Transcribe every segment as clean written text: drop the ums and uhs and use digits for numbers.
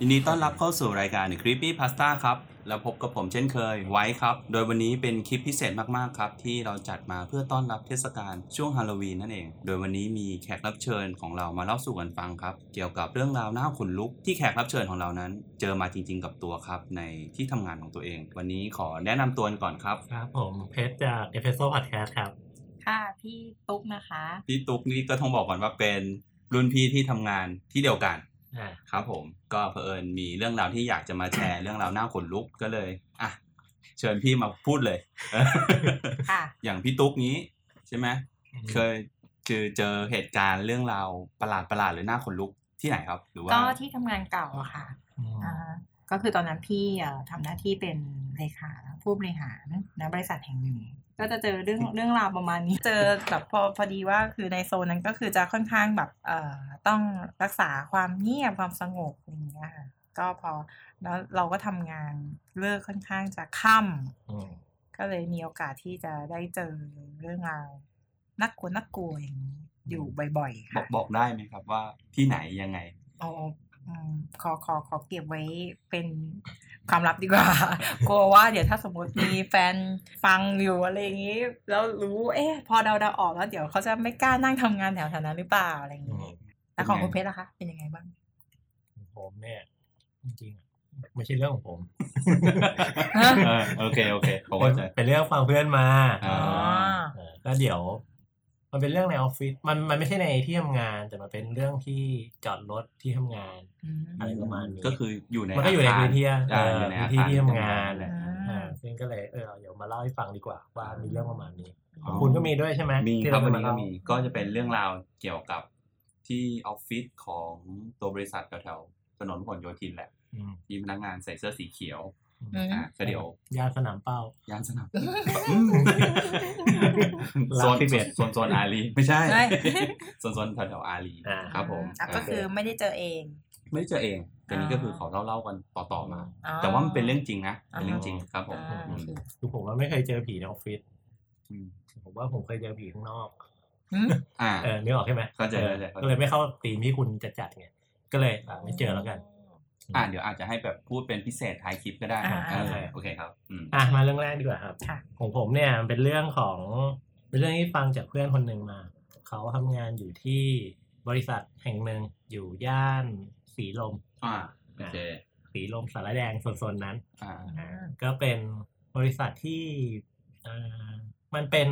ยินดีต้อนรับเข้าสู่รายการ Creepy Pasta ครับแล้วพบกับผมเช่นเคยไว้ครับโดยวันนี้เป็นคลิปพิเศษมากๆครับที่เราจัดมาเพื่อต้อนรับเทศกาลช่วงฮาโลวีนนั่นเองโดยวันนี้มีแขกรับเชิญของเรามาเล่าสู่กันฟังครับเกี่ยวกับเรื่องราวน่าขนลุกที่แขกรับเชิญของเรานั้นเจอมาจริงๆกับตัวครับในที่ทำงานของตัวเองวันนี้ขอแนะนำตัวก่อนครับครับผมเพชรจาก Epeso Podcast ครับค่ะพี่ตุ๊กนะคะพี่ตุ๊กนี่ก็ต้องบอกก่อนว่าเป็นรุ่นพี่ที่ทำงานที่เดียวกันครับผมก็เผอิญมีเรื่องราวที่อยากจะมาแชร์ เรื่องราวน่าขนลุกก็เลยอ่ะเชิญพี่มาพูดเลย อย่างพี่ตุ๊กนี้ใช่ไหม เคยเจอเหตุการณ์เรื่องราวประหลาดๆหรือน่าขนลุกที่ไหนครับหรือว่าก็ที่ทำงานเก่าค่ะก็คือตอนนั้นพี่ทำหน้าที่เป็นเลขาผู้บริหารณบริษัทแห่งหนึ่งก็จะเจอเรื่องราวประมาณนี้เจอแบบพอดีว่าคือในโซนนั้นก็คือจะค่อนข้างแบบต้องรักษาความเงียบความสงบอย่างเงี้ยค่ะก็พอแล้วเราก็ทำงานเลิกค่อนข้างจะค่ำก็เลยมีโอกาสที่จะได้เจอเรื่องราวน่ากลัวอย่างนี้อยู่บ่อยๆค่ะบอกได้ไหมครับว่าที่ไหนยังไงอ๋อขอเก็บไว้เป็นความลับดีกว่า กลัวว่าเดี๋ยวถ้าสมมติมีแฟนฟังอยู่อะไรอย่างนี้แล้วรู้พอเดาออกแล้วเดี๋ยวเขาจะไม่กล้านั่งทำงานแถวๆนั้นหรือเปล่าอะไรอย่างนี้แล้วของคุณเพชรล่ะคะเป็นยังไงบ้างผมเนี่ยจริงๆไม่ใช่เรื่องของผม โอเคผมเข้าใจเป็นเรื่องฟังเพื่อนมาแล้วเดี๋ยวมันเป็นเรื่องในออฟฟิศมันไม่ใช่ในที่ทำงานแต่มันเป็นเรื่องที่จอดรถที่ทำงานอะไรประมาณนี้ก็คืออยู่ในมันก็อยู่ในพื้นที่ที่ทำงานแหละซึ่งก็เลยเดี๋ยวมาเล่าให้ฟังดีกว่าว่ามีเรื่องประมาณนี้คุณก็มีด้วยใช่ไหมมีครับวันนี้ก็มีก็จะเป็นเรื่องราวเกี่ยวกับที่ออฟฟิศของตัวบริษัทแถวถนนพหลโยธินแหละมีพนักงานใส่เสื้อสีเขียวก็เดี๋ยวยานสนามเป้ายานสนามโซนที่เบ็ดโซนอารีไม่ใช่โซนแถวอารีครับผมก็คือไม่ได้เจอเองแต่นี่ก็คือเขาเล่ากันต่อมาแต่ว่ามันเป็นเรื่องจริงนะเป็นเรื่องจริงครับผมคือผมว่าไม่เคยเจอผีในออฟฟิศผมว่าผมเคยเจอผีข้างนอกนึกออกใช่ไหมก็เลยไม่เข้าธีมที่คุณจะจัดไงก็เลยไม่เจอแล้วกันเดี๋ยวอาจจะให้แบบพูดเป็นพิเศษท้ายคลิปก็ได้โอเคครับมาเรื่องแรกดีกว่าครับของผมเนี่ยเป็นเรื่องของเป็นเรื่องที่ฟังจากเพื่อนคนหนึ่งมาเขาทำงานอยู่ที่บริษัทแห่งหนึ่งอยู่ย่านสีลมโอเคสีลมสารแดงโซนๆนั้นก็เป็นบริษัทที่มันเป็น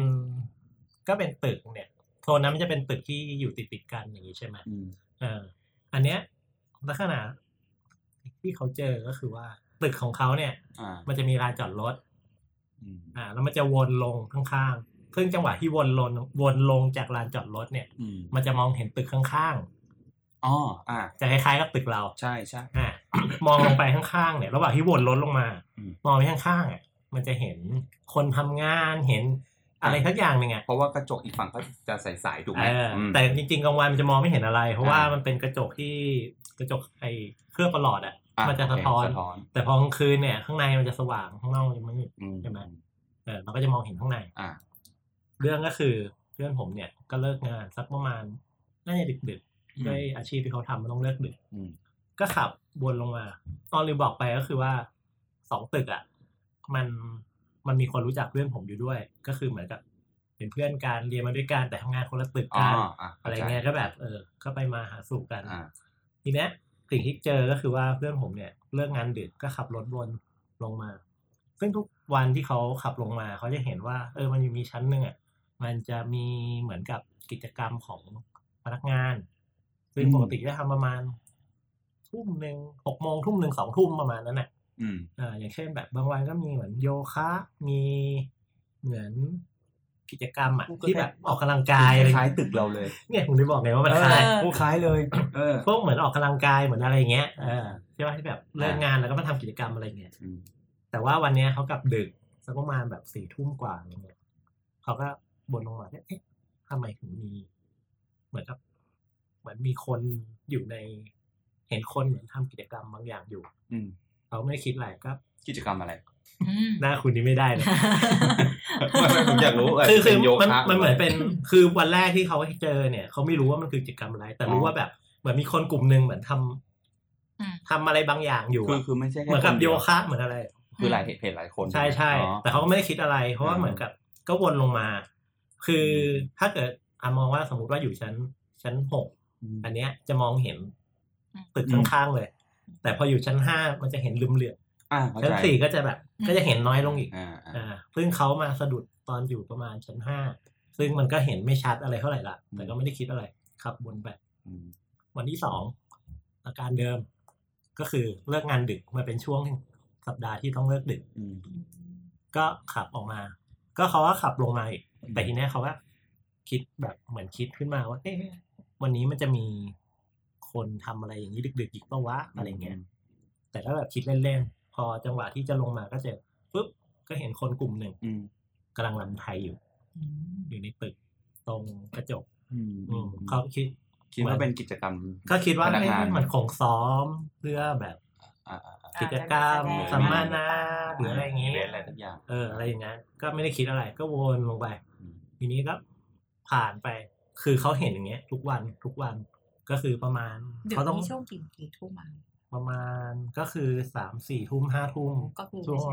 ก็เป็นตึกเนี่ยโซนนั้นมันจะเป็นตึกที่อยู่ติดกันอย่างนี้ใช่ไหมอันเนี้ยลักษณะที่เขาเจอก็คือว่าตึกของเขาเนี่ยมันจะมีลานจอดรถแล้วมันจะวนลงข้างๆซึ่งจังหวะที่วนลงจากลานจอดรถเนี่ยมันจะมองเห็นตึกข้างๆจะคล้ายๆกับตึกเราใช่ใช่มองลงไปข้างๆเนี่ยระหว่างที่วนรถลงมามองไปข้างๆอ่ะมันจะเห็นคนทำงานเห็นอะไรสักอย่างนึงอ่ะเพราะว่ากระจกอีกฝั่งก็จะใสๆถูกไหมแต่จริงๆกลางวันมันจะมองไม่เห็นอะไรเพราะว่ามันเป็นกระจกที่กระจกไอ้เครื่องประหลอดอ่ะมันจะสะท้อนแต่พอกลางคืนเนี่ยข้างในมันจะสว่างข้างนอกมันจะมืดใช่ไหมเราก็จะมองเห็นข้างในเรื่องก็คือเพื่อนผมเนี่ยก็เลิกงานสักประมาณน่าจะดึกๆด้วยอาชีพที่เขาทำมันต้องเลิกดึกก็ขับวนลงมาตอนรีบอกไปก็คือว่าสองตึกอ่ะมันมีคนรู้จักเพื่อนผมอยู่ด้วยก็คือเหมือนกับเป็นเพื่อนกันเรียนมาด้วยกันแต่ทำงานคนละตึกกันอะไรเงี้ยก็แบบก็ไปมาหาสู่กันทีเนี้ยสิ่งที่เจอก็คือว่าเพื่อนผมเนี่ยเลิกงานดึกก็ขับรถวนลงมาซึ่งทุกวันที่เขาขับลงมาเขาจะเห็นว่ามันมีชั้นนึงอ่ะมันจะมีเหมือนกับกิจกรรมของพนักงานซึ่งปกติจะทำประมาณทุ่มหนึ่งหกโมงทุ่มหนึ่งสองทุ่มประมาณนั้นแหละอย่างเช่นแบบบางวันก็มีเหมือนโยคะมีเหมือนกิจกรรมอ่ะที่แบบออกกำลังกายคล้ายตึกเราเลยเนี่ยผมได้บอกไงว่ามันคล้ายเลยพวกเหมือนออกกำลังกายเหมือนอะไรอย่างเงี้ยใช่ไหมที่แบบเลิกงานแล้วก็มาทำกิจกรรมอะไรเงี้ยแต่ว่าวันนี้เขากลับดึกสักประมาณแบบสี่ทุ่มกว่าอะไรเงี้ยเขาก็บ่นลงมาเอ๊ะทำไมถึงมีเหมือนมีคนอยู่ในเห็นคนเหมือนทำกิจกรรมบางอย่างอยู่เขาไม่คิดอะไรก็กิจกรรมอะไรหน้าคุณนี่ไม่ได้นะผมอยากรู้คือมันเหมือนเป็นคือวันแรกที่เขาเจอเนี่ยเขาไม่รู้ว่ามันคือกิจกรรมอะไรแต่รู้ว่าแบบเหมือนมีคนกลุ่มนึงเหมือนท ทำอะไรบางอย่างอยู่คือไม่ใช่เหมือนกับโยคะเหมือนอะไรคือหลายเพจหลายคนใช่ใช่แต่เขาก็ไม่ได้คิดอะไรเพราะว่าเหมือนกับก็วนลงมาคือถ้าเกิดมองว่าสมมติว่าอยู่ชั้น6อันเนี้ยจะมองเห็นตึกข้างๆเลยแต่พออยู่ชั้น5มันจะเห็นลืมเหลือชั้น4ก็จะแบบก็จะเห็นน้อยลงอีกซึ่งเขามาสะดุดตอนอยู่ประมาณชั้น5ซึ่งมันก็เห็นไม่ชัดอะไรเท่าไหร่ละแต่ก็ไม่ได้คิดอะไรขับวนไปวันที่2อาการเดิมก็คือเลิกงานดึกมาเป็นช่วงสัปดาห์ที่ต้องเลิกดึกก็ขับออกมาก็เขาก็ขับลงมาอีกแต่ทีนี้เขาก็คิดแบบเหมือนคิดขึ้นมาว่าเอ๊ะวันนี้มันจะมีคนทำอะไรอย่างนี้ดึกๆอีกป่าววะอะไรเงี้ยแต่ก็แบบคิดเล่นๆพอจังหวะที่จะลงมาก็เจอปุ๊บก็เห็นคนกลุ่มหนึ่งกำลังรำไทยอยู่ในตึกตรงกระจกเขาคิดว่าเป็นกิจกรรมก็คิดว่ามันคงซ้อมเพื่อแบบกิจกรรมสัมมนาหรืออะไรอย่างนี้อะไรทุกอย่างอะไรอย่างนั้นก็ไม่ได้คิดอะไรก็วนลงไปทีนี้ก็ผ่านไปคือเขาเห็นอย่างเงี้ยทุกวันก็คือประมาณเขาต้องช่วงกี่ทุ่มประมาณก็คือ 3-4 ทุ่ม 5 ทุ่มก็คือช่วง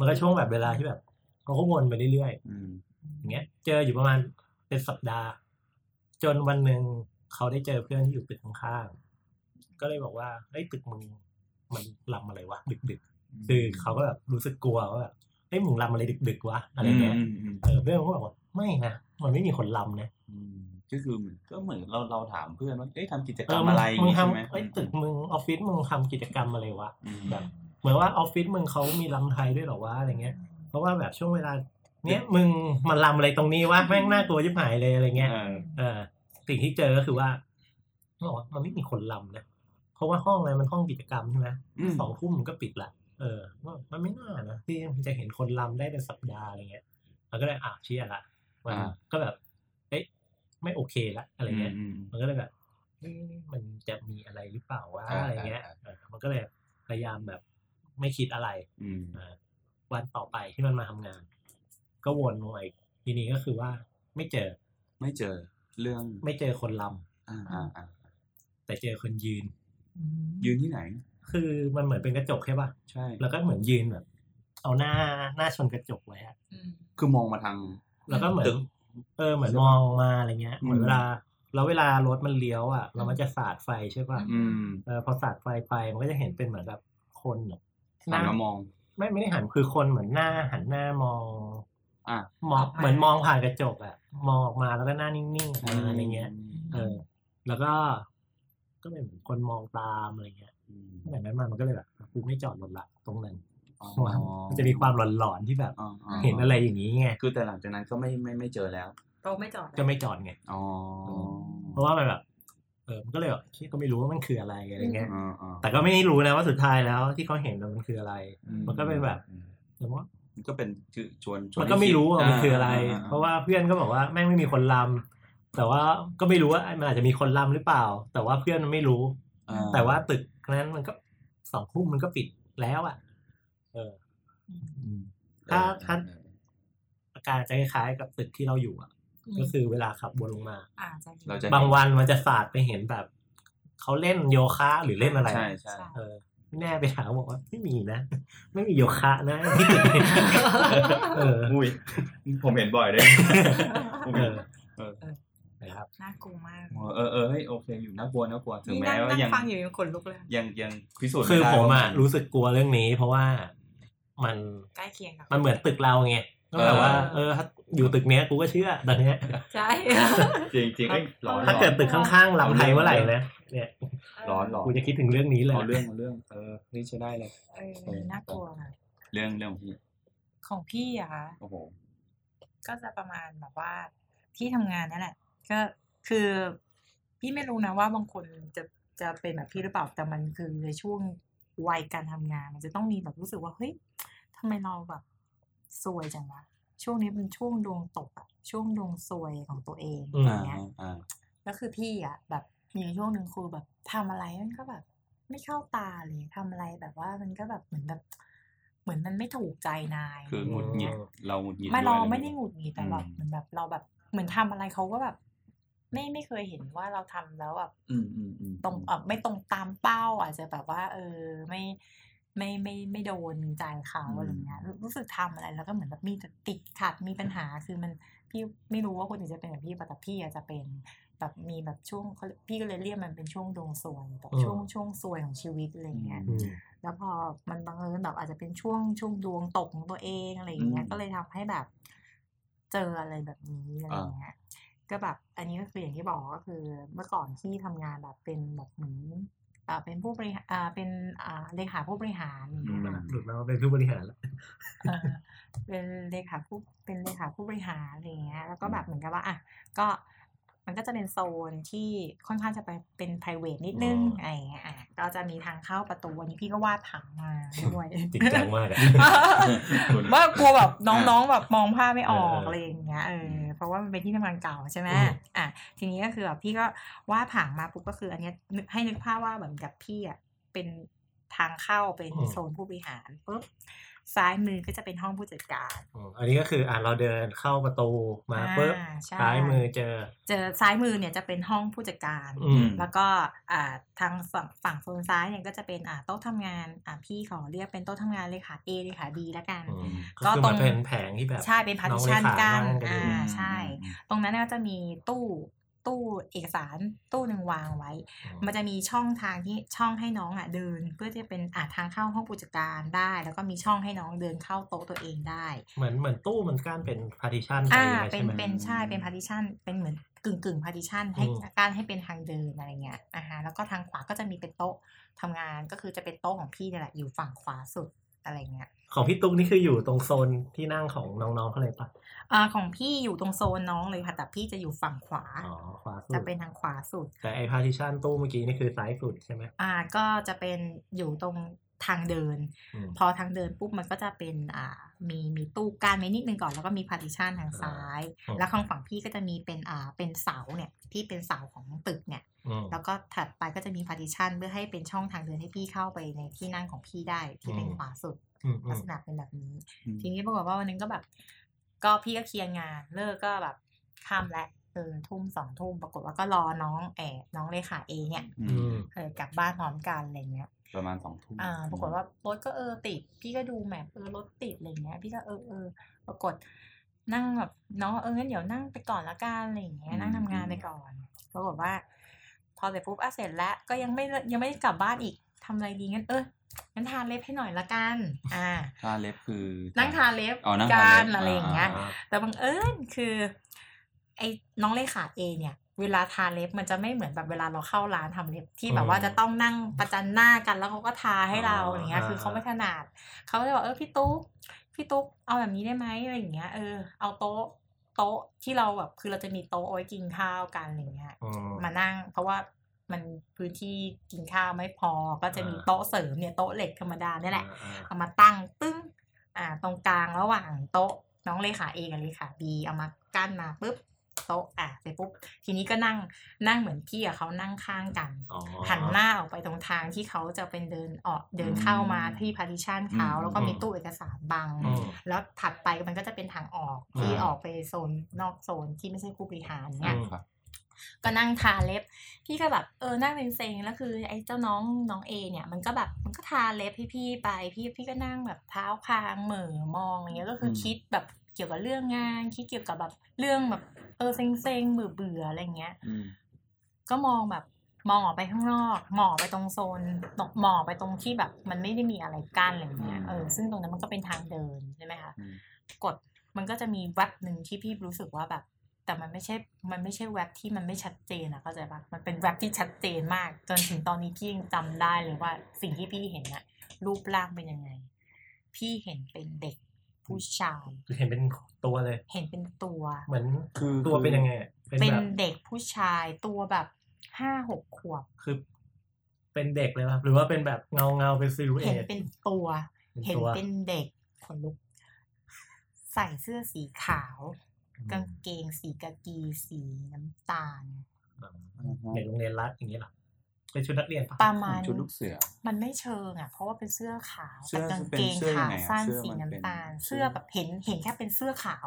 มันก็ช่วงแบบเวลาที่แบบเขาก็วนไปเรื่อยๆอย่างเงี้ยเจออยู่ประมาณเป็นสัปดาห์จนวันนึงเขาได้เจอเพื่อนที่อยู่ตึกข้างๆก็เลยบอกว่าไอ้ตึกมึงมันลำอะไรวะดึกๆคือเขาก็แบบรู้สึกกลัวว่าแบบไอ้มึงลำอะไรดึกๆวะอะไรเงี้ยเพื่อนเขาบอกว่าไม่นะมันไม่มีคนลำนะก็คือก็เหมือนเราถามเพื่อนว่าเอ๊ะทำกิจกรรมอะไรมึงทำไอ้ตึกมึงออฟฟิศมึงทำกิจกรรมอะไรวะแบบเหมือนว่าออฟฟิศมึงเขามีลำไทยด้วยหรอวะอะไรเงี้ยเพราะว่าแบบช่วงเวลาเนี้ยมึงมันลำอะไรตรงนี้วะแม่งน่ากลัวยิ่งหายเลยอะไรเงี้ยสิ่งที่เจอก็คือว่าเขาบอกว่ามันไม่มีคนลำนะเพราะว่าห้องอะไรมันห้องกิจกรรมใช่ไหมสองทุ่มมันก็ปิดละมันไม่น่านะที่มันจะเห็นคนลำได้เป็นสัปดาห์อะไรเงี้ยมันก็เลยเชี่ยละมันก็แบบเอ๊ะไม่โอเคละอะไรเงี้ยมันก็เลยแบบมันจะมีอะไรหรือเปล่าวะอะไรเงี้ยมันก็เลยพยายามแบบไม่คิดอะไรวันต่อไปที่มันมาทำงานก็วนลงอีกทีนี้ก็คือว่าไม่เจอเรื่องไม่เจอคนลำแต่เจอคนยืนที่ไหนคือมันเหมือนเป็นกระจกใช่ป่ะใช่แล้วก็เหมือนยืนแบบเอาหน้าชนกระจกไว้อะคือมองมาทางแล้วก็เหมือนเหมือนมองมาอะไรเงี้ยเหมือนเวลารถมันเลี้ยวอ่ะเรามันจะสาดไฟใช่ป่ะพอสาดไฟไปมันก็จะเห็นเป็นเหมือนแบบคนแบบหันมามองไม่ได้หันคือคนเหมือนหน้าหันหน้ามองเหมือนมองผ่านกระจกอ่ะมองออกมาแล้วก็หน้านิ่งๆอะไรเงี้ยแล้วก็เป็นคนมองตามอะไรเงี้ยตั้งแต่นั้นมามันก็เลยแบบกูไม่จอดรถละตรงนั้นมันจะมีความหลอนๆที่แบบเห็นอะไรอย่างนี้ไงคือแต่หลังจากนั้นก็ไม่เจอแล้วก็ไม่จอดก็ไม่จอดไงเพราะว่ามันแบบมันก็เลยแบบก็ไม่รู้ว่ามันคืออะไรอะไรเงี้ยแต่ก็ไม่รู้นะว่าสุดท้ายแล้วที่เขาเห็นมันคืออะไรมันก็เป็นแบบสมมติมันก็เป็นชวนมันก็ไม่รู้ว่ามันคืออะไรเพราะว่าเพื่อนก็บอกว่าแม่งไม่มีคนลำแต่ว่าก็ไม่รู้ว่ามันอาจจะมีคนลำหรือเปล่าแต่ว่าเพื่อนมันไม่รู้แต่ว่าตึกนั้นมันก็สองทุ่มมันก็ปิดแล้วอ่ะถ้าอาการจะคล้ายๆกับตึกที่เราอยู่อ่ะก็คือเวลาขับวนลงมาบางวันมันจะสาดไปเห็นแบบเขาเล่นโยคะหรือเล่นอะไรใช่ใช่แน่ไปถามบอกว่าไม่มีนะไม่มีโยคะนะอุ้ยผมเห็นบ่อยเลยนะครับน่ากลัวมากเฮ้ยโอเคอยู่น่ากลัวถึงแม้ว่ายังฟังอยู่ยังขนลุกเลยยังพิสูจน์ไม่ได้คือผมอ่ะรู้สึกกลัวเรื่องนี้เพราะว่ามันใกล้เคียงกันมันเหมือนตึกเราไงก็แบบว่าถ้าอยู่ตึกเนี้ยกูก็เชื่อตอนเนี้ยใช่จริงๆไอ้ร้อนถ้าเกิดตึกข้างๆลำไทยเมื่อไหร่นะเนี่ยร้อนกูจะคิดถึงเรื่องนี้เลยเรื่องนี่ใช้ได้เลยน่ากลัวค่ะเรื่องของพี่อะค่ะโอ้โหก็จะประมาณแบบว่าที่ทำงานนั่นแหละก็คือพี่ไม่รู้นะว่าบางคนจะเป็นแบบพี่หรือเปล่าแต่มันคือในช่วงวัยการทำงานมันจะต้องมีแบบรู้สึกว่าเฮ้ยทำไมเราแบบซวยจังวะช่วงนี้เป็นช่วงดวงตกอะช่วงดวงซวยของตัวเองอย่างเงี้ยแล้วคือพี่อะแบบมีช่วงนึงครูแบบทำอะไรมันก็แบบไม่เข้าตาเลยทำอะไรแบบว่ามันก็แบบเหมือนมันไม่ถูกใจนายคือหงุดหงิดเราหงุดหงิดไม่ได้หงุดหงิดแต่แบบเหมือนเราแบบเหมือนทำอะไรเขาก็แบบ ไม่เคยเห็นว่าเราทำแล้วแบบตรงไม่ตรงตามเป้าอาจจะแบบว่าไม่โดนใจเขาอะไรเงี้ยรู้สึกทำอะไรแล้วก็เหมือนแบบมีติดขัดมีปัญหาคือมันพี่ไม่รู้ว่าคนอื่นจะเป็นแบบพี่แต่พี่อาจจะเป็นแบบมีแบบช่วงพี่ก็เลยเรียกมันเป็นช่วงดวงซวยแบบช่วงซวยของชีวิตอะไรเงี้ยแล้วพอมันบังเอิญแบบอาจจะเป็นช่วงดวงตกของตัวเองอะไรเงี้ยก็เลยทำให้แบบเจออะไรแบบนี้อะไรเงี้ยก็แบบอันนี้ก็คืออย่างที่บอกก็คือเมื่อก่อนที่ทำงานแบบเป็นแบบเหมือนเป็นผู้บริหารเป็นเลขาผู้บริหารนี่นะถูกแล้วเป็นผู้บริหารแล้วเป็นเลขาผู้บริหารอะไรเงี้ยแล้วก็แบบเหมือนกับว่าอ่ะก็มันก็จะเป็นโซนที่ค่อนข้างจะไปเป็น private นิดนึงอะไรเงี้ยเราจะมีทางเข้าประตูวันนี้พี่ก็วาดผังมาด้วยจริงจังมากว่ากลัวแบบน้องๆแบบมองภาพไม่ออกอะไรอย่างเงี้ยเพราะว่ามันเป็นที่ทำงานเก่าใช่ไหมทีนี้ก็คือแบบพี่ก็วาดผังมาปุ๊บก็คืออันนี้ให้นึกภาพว่าแบบกับพี่อ่ะเป็นทางเข้าเป็นโซนผู้บริหารปุ๊บซ้ายมือก็จะเป็นห้องผู้จัดการอันนี้ก็คือเราเดินเข้าประตูมาปุ๊บซ้ายมือเจอซ้ายมือเนี่ยจะเป็นห้องผู้จัดการแล้วก็ทางฝั่งโซนซ้ายเนี่ยก็จะเป็นโต๊ะทำงานพี่ขอเรียกเป็นโต๊ะทำงานเลขา A เลขา B แล้วกันก็ตรงเป็นแผงที่แบบใช่เป็นพาร์ติชั่นกันใช่ตรงนั้นก็จะมีตู้เอกสารตู้หนึ่งวางไว้มันจะมีช่องทางที่ช่องให้น้องอ่ะเดินเพื่อจะเป็นทางเข้าห้องผู้จัดการได้แล้วก็มีช่องให้น้องเดินเข้าโต๊ะตัวเองได้เหมือนตู้มันกั้นเป็น partition ไปใช่ไหมเป็นใช่เป็น partition เป็นเหมือนกึ่ง partition ให้กั้นให้เป็นทางเดินอะไรเงี้ยแล้วก็ทางขวาก็จะมีเป็นโต๊ะทำงานก็คือจะเป็นโต๊ะของพี่นี่แหละอยู่ฝั่งขวาสุดอะไรเงี้ยของพี่ตุ๊กนี่คืออยู่ตรงโซนที่นั่งของน้องๆเขาเลยปะของพี่อยู่ตรงโซนน้องเลยค่ะแต่พี่จะอยู่ฝั่งขวาจะเป็นทางขวาสุดแต่ไอ้ partition ตู้เมื่อกี้นี่คือซ้ายสุดใช่ไหมก็จะเป็นอยู่ตรงทางเดินพอทางเดินปุ๊บมันก็จะเป็นมีตู้กั้นไว้นิดนึงก่อนแล้วก็มี partition ทางซ้ายแล้วข้างฝั่งพี่ก็จะมีเป็นเป็นเสาเนี่ยที่เป็นเสาของตึกเนี่ยแล้วก็ถัดไปก็จะมี partition เพื่อให้เป็นช่องทางเดินให้พี่เข้าไปในที่นั่งของพี่ได้ที่เป็นขวาสุดลักษณะเป็นแบบนี้ทีนี้ปรากฏว่าวันนึงก็แบบก็พี่ก็เคลียร์งานเลิกก็แบบค่ำแล้วทุ่มสองทุ่มปรากฏว่าก็รอน้องเลขาเอเนี่ยกลับบ้านพร้อมกันอะไรเงี้ยประมาณสองทุ่มปรากฏว่ารถก็ติดพี่ก็ดูแมพรถติดอะไรเงี้ยพี่ก็ปรากฏนั่งแบบน้องงั้นเดี๋ยวนั่งไปก่อนละกันอะไรเงี้ยนั่งทำงานไปก่อนปรากฏว่าพอเสร็จปุ๊บเสร็จแล้วก็ยังไม่ได้กลับบ้านอีกทำอะไรดีงั้นนั่งทาเล็บให้หน่อยละกันทาเล็บคือนั่งทาเล็บการอะไรอย่างเงี้ยแต่บังเอิญคือไอ้น้องเลขาเอเนี่ยเวลาทาเล็บมันจะไม่เหมือนแบบเวลาเราเข้าร้านทำเล็บที่แบบว่าจะต้องนั่งประจันหน้ากันแล้วเขาก็ทาให้เราอย่างเงี้ยคือเขาไม่ถนัดเขาเลยบอกพี่ตุ๊กเอาแบบนี้ได้ไหมอะไรอย่างเงี้ยเอาโต๊ะที่เราแบบคือเราจะมีโต๊ะไว้กินข้าวกันอย่างเงี้ยมานั่งเพราะว่ามันพื้นที่กินข้าวไม่พอก็จะมีโต๊ะเสริมเนี่ยโต๊ะเหล็กธรรมดาเนี่ยแหละเอามาตั้งตึ้งตรงกลางระหว่างโต๊ะน้องเลขาเอกับเลขาบีเอามากั้นมาปุ๊บโต๊ะเสร็จปุ๊บทีนี้ก็นั่งเหมือนพี่กับเขานั่งข้างกันหันหน้าออกไปตรงทางที่เขาจะเป็นเดินออกเดินเข้ามาที่ partition เขาแล้วก็มีตู้เอกสารบังแล้วถัดไปมันก็จะเป็นทางออกที่ออกไปโซนนอกโซนที่ไม่ใช่ผู้บริหารเนี่ยก็นั่งทาเล็บพี่ก็แบบนั่งเป็นเซ็งแล้วคือไอ้เจ้าน้องเอเนี่ยมันก็แบบมันก็ทาเล็บให้พี่ไปพี่ก็นั่งแบบเท้าคางเหม่อมองอย่างเงี้ยก็คือคิดแบบเกี่ยวกับเรื่องงานคิดเกี่ยวกับแบบเรื่องแบบเซ็งๆเบื่อๆอะไรเงี้ยก็มองออกไปข้างนอกมองออกไปตรงโซนมองออกไปตรงที่แบบมันไม่ได้มีอะไรกั้นอะไรเงี้ยซึ่งตรงนั้นมันก็เป็นทางเดินใช่ไหมคะกดมันก็จะมีแวบนึงที่พี่รู้สึกว่าแบบแต่มันไม่ใช่แว็บที่มันไม่ชัดเจนนะเข้าใจปะมันเป็นแว็บที่ชัดเจนมากจนถึงตอนนี้พี่ยังจำได้เลยว่าสิ่งที่พี่เห็นอะรูปร่างเป็นยังไงพี่เห็นเป็นเด็กผู้ชายเห็นเป็นตัวเลยเห็นเป็นตัวเหมือนคือตัวเป็นยังไงเป็นเด็กผู้ชายตัวแบบ 5-6 ขวบคือเป็นเด็กเลยป่ะหรือว่าเป็นแบบเงาเป็นซิลูเอทเห็นเป็นตัวเห็นเป็นเด็กขนลุกใส่เสื้อสีขาวกางเกงสีกากีสีน้ำตาลในโรงเรียนรัฐอย่างนี้หรอเป็นชุดนักเรียนประมาณชุดลูกเสือมันไม่เชิงเพราะว่าเป็นเสื้อขาวแต่กางเกงขาสั้นสีน้ำตาลเสื้อแบบเห็นแค่เป็นเสื้อขาว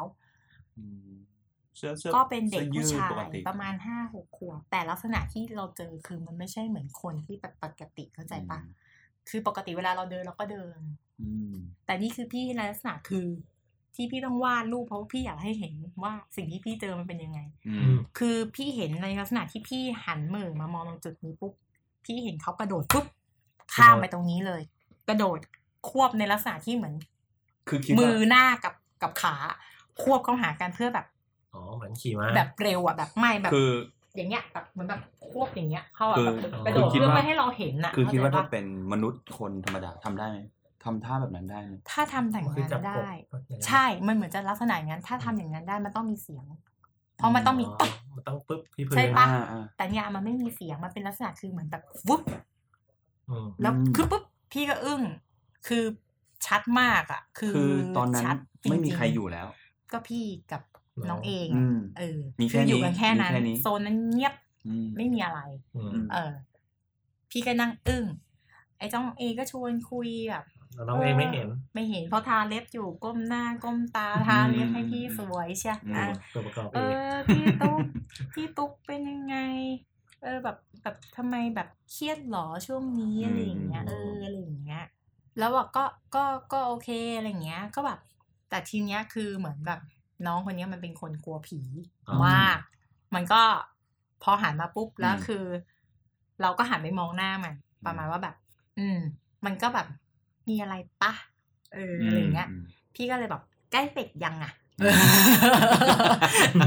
ก็เป็นเด็กผู้ชายประมาณ 5-6 ขวบแต่ลักษณะที่เราเจอคือมันไม่ใช่เหมือนคนที่ปกติเข้าใจปะคือปกติเวลาเราเดินเราก็เดินแต่นี่คือพี่ลักษณะคือที่พี่ต้องวาดรูปเพราะพี่อยากให้เห็นว่าสิ่งที่พี่เจอมันเป็นยังไงคือพี่เห็นในลักษณะที่พี่หันมือมามองตรงจุดนี้ปุ๊บพี่เห็นเขากระโดดปุ๊บข้ามไปตรงนี้เลยกระโดดควบในลักษณะที่เหมือนมือหน้ากับขาควบเข้าหากันเพื่อแบบอ๋อเหมือนขี่ม้าแบบเร็วอ่ะแบบไม่แบบอย่างเงี้ยแบบเหมือนแบบควบอย่างเงี้ยเข้าอ่ะกระโดดเพื่อไม่ให้เราเห็นน่ะคือคิดว่าถ้าเป็นมนุษย์คนธรรมดาทำได้ไหมทำท่าแบบนั้นได้ถ้าทำแต่งงานได้ใช่มันเหมือนจะลักษณะอย่างนั้นถ้าทำอย่างนั้นได้มันต้องมีเสียงเพราะมันต้องมีปึ๊บมันต้องปึ๊บพี่เพิ่งใช่ป่ะแต่เนี่ยมันไม่มีเสียงมันเป็นลักษณะคือเหมือนแบบวุบแล้วคือปึ๊บพี่ก็อึ้งคือชัดมากอ่ะคือตอนนั้นไม่มีใครอยู่แล้วก็พี่กับน้องเองอยู่กันแค่นั้นโซนนั้นเงียบไม่มีอะไรพี่ก็นั่งอึ้งไอ้จ้องเอก็ชวนคุยแบบน้องเอไม่เห็นเพราะทาเล็บอยู่ก้มหน้าก้มตาทาเล็บให้พี่สวยใช่อ่ะพี่ตุ๊กเป็นยังไงแบบทำไมแบบเครียดหรอช่วงนี้อะไรอย่างเงี้ยอะไรอย่างเงี้ยแล้วอ่ะก็โอเคอะไรอย่างเงี้ยก็แบบแต่ทีเนี้ยคือเหมือนแบบน้องคนนี้มันเป็นคนกลัวผีมากมันก็พอหันมาปุ๊บแล้วคือเราก็หันไปมองหน้ามันประมาณว่าแบบมันก็แบบมีอะไรปะอะไรเงี้ยพี่ก็เลยแบบใกล้เป็ดยังอ่ะ